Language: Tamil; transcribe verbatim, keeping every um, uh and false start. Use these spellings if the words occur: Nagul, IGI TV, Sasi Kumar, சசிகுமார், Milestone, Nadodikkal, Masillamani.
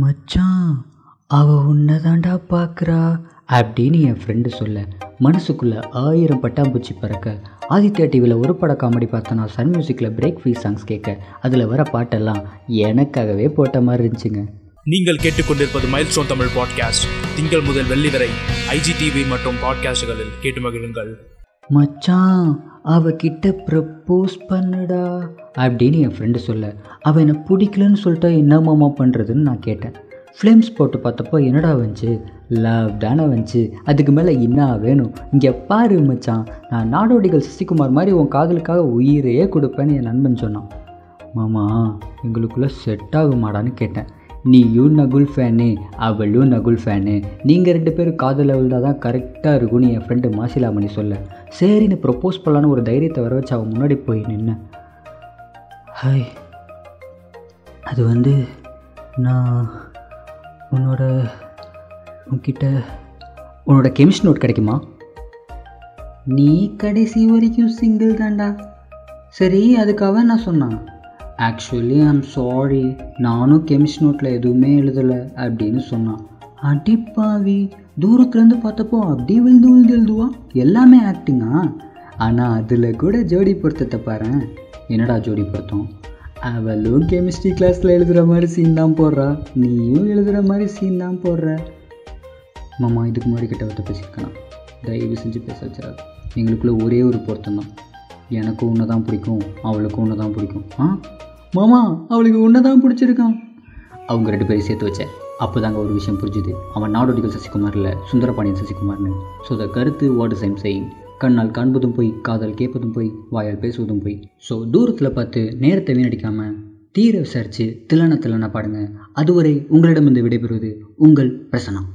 மச்சான் அவள் உன்னை தாண்டா பார்க்குறா அப்படின்னு என் ஃப்ரெண்டு சொல்ல மனசுக்குள்ளே ஆயிரம் பட்டாம்பூச்சி பறக்க. ஆதித்யா டிவியில் ஒரு பட காமெடி பார்த்தனா சன் மியூசிக்கில் பிரேக் ஃப்ரீ சாங்ஸ் கேட்க அதில் வர பாட்டெல்லாம் எனக்காகவே போட்ட மாதிரி இருந்துச்சுங்க. நீங்கள் கேட்டுக்கொண்டிருப்பது மைல்ஸ்டோன் தமிழ் பாட்காஸ்ட். திங்கள் முதல் வெள்ளி வரை ஐஜி டிவி மற்றும் பாட்காஸ்டுகளில் கேட்டு மகிழுங்கள். மச்சான் அவகிட்ட ப்ரப்போஸ் பண்ணுடா அப்படின்னு என் ஃப்ரெண்டு சொல்ல அவள் என்னை பிடிக்கலன்னு சொல்லிட்டா என்னமாமா பண்ணுறதுன்னு நான் கேட்டேன். ஃப்ளேம்ஸ் போட்டு பார்த்தப்போ என்னடா வந்துச்சு, லவ் தானே வந்துச்சு, அதுக்கு மேலே என்ன வேணும்? இங்கே பாரு மச்சான், நான் நாடோடிகள் சசிகுமார் மாதிரி உன் காதலுக்காக உயிரையே கொடுப்பேன்னு என் நண்பன் சொன்னான். மாமா எங்களுக்குள்ளே செட் ஆகுமாடான்னு கேட்டேன். நீயும் நகுல் ஃபேனு, அவளும் நகுல் ஃபேனு, நீங்கள் ரெண்டு பேரும் காதல் விழுந்தால் தான் கரெக்டாக இருக்கும்னு என் ஃப்ரெண்டு மாசிலாமணி சொல்ல சரின்னு ப்ரப்போஸ் பண்ணலான்னு ஒரு தைரியத்தை வர வச்சு அவன் முன்னாடி போய் நின்னேன். ஹாய், அது வந்து நான் உன்னோட உன்கிட்ட உன்னோட கெமிஸ்ட்ரி நோட் கிடைக்குமா? நீ கடைசி வரைக்கும் சிங்கிள் தாண்டா. சரி, அதுக்காக நான் சொன்னான், ஆக்சுவலி ஐம் சாரி, நானும் கெமிஸ்ட்ரி நோட்டில் எதுவுமே எழுதலை அப்படின்னு சொன்னான். அடிப்பாவி, தூரத்துலேருந்து பார்த்தப்போ அப்படியே விழுந்து விழுந்து எழுதுவா, எல்லாமே ஆக்டிங்கா? ஆனால் அதில் கூட ஜோடி பொருத்தத்தை பாரு. என்னடா ஜோடி பொருத்தம்? அவளும் கெமிஸ்ட்ரி கிளாஸில் எழுதுகிற மாதிரி சீன் தான் போடுறா, நீயும் எழுதுகிற மாதிரி சீன் தான் போடுற. மாமா இதுக்கு முன்னாடி கிட்டவர்த்த பேசியிருக்கேன், தயவு செஞ்சு பேச வச்சிடாது. எங்களுக்குள்ளே ஒரே ஒரு பொருத்தம் தான், எனக்கும் ஒன்று தான் பிடிக்கும், அவளுக்கும் ஒன்று தான் பிடிக்கும். ஆ மாமா, அவளுக்கு ஒன்று தான் பிடிச்சிருக்கான். அவங்க ரெண்டு பேரும் சேர்த்து வச்சேன். அப்போ தாங்க ஒரு விஷயம் புரிஞ்சுது, அவன் நாடோடிகள் சசிகுமார் இல்லை, சுந்தர பாணியம் சசிகுமார்னு. ஸோ த கருத்து வாட் இஸ் ஐம் சேயிங், கண்ணால் காண்பதும் போய், காதால் கேட்பதும் போய், வாயால் பேசுவதும் போய். ஸோ தூரத்தில் பார்த்து நேரத்தை வீணடிக்காமல் தீர விசாரித்து தில்லான தில்லான பாடுங்க. அதுவரை உங்களிடமிருந்து விடைபெறுவது உங்கள் பிரசனம்.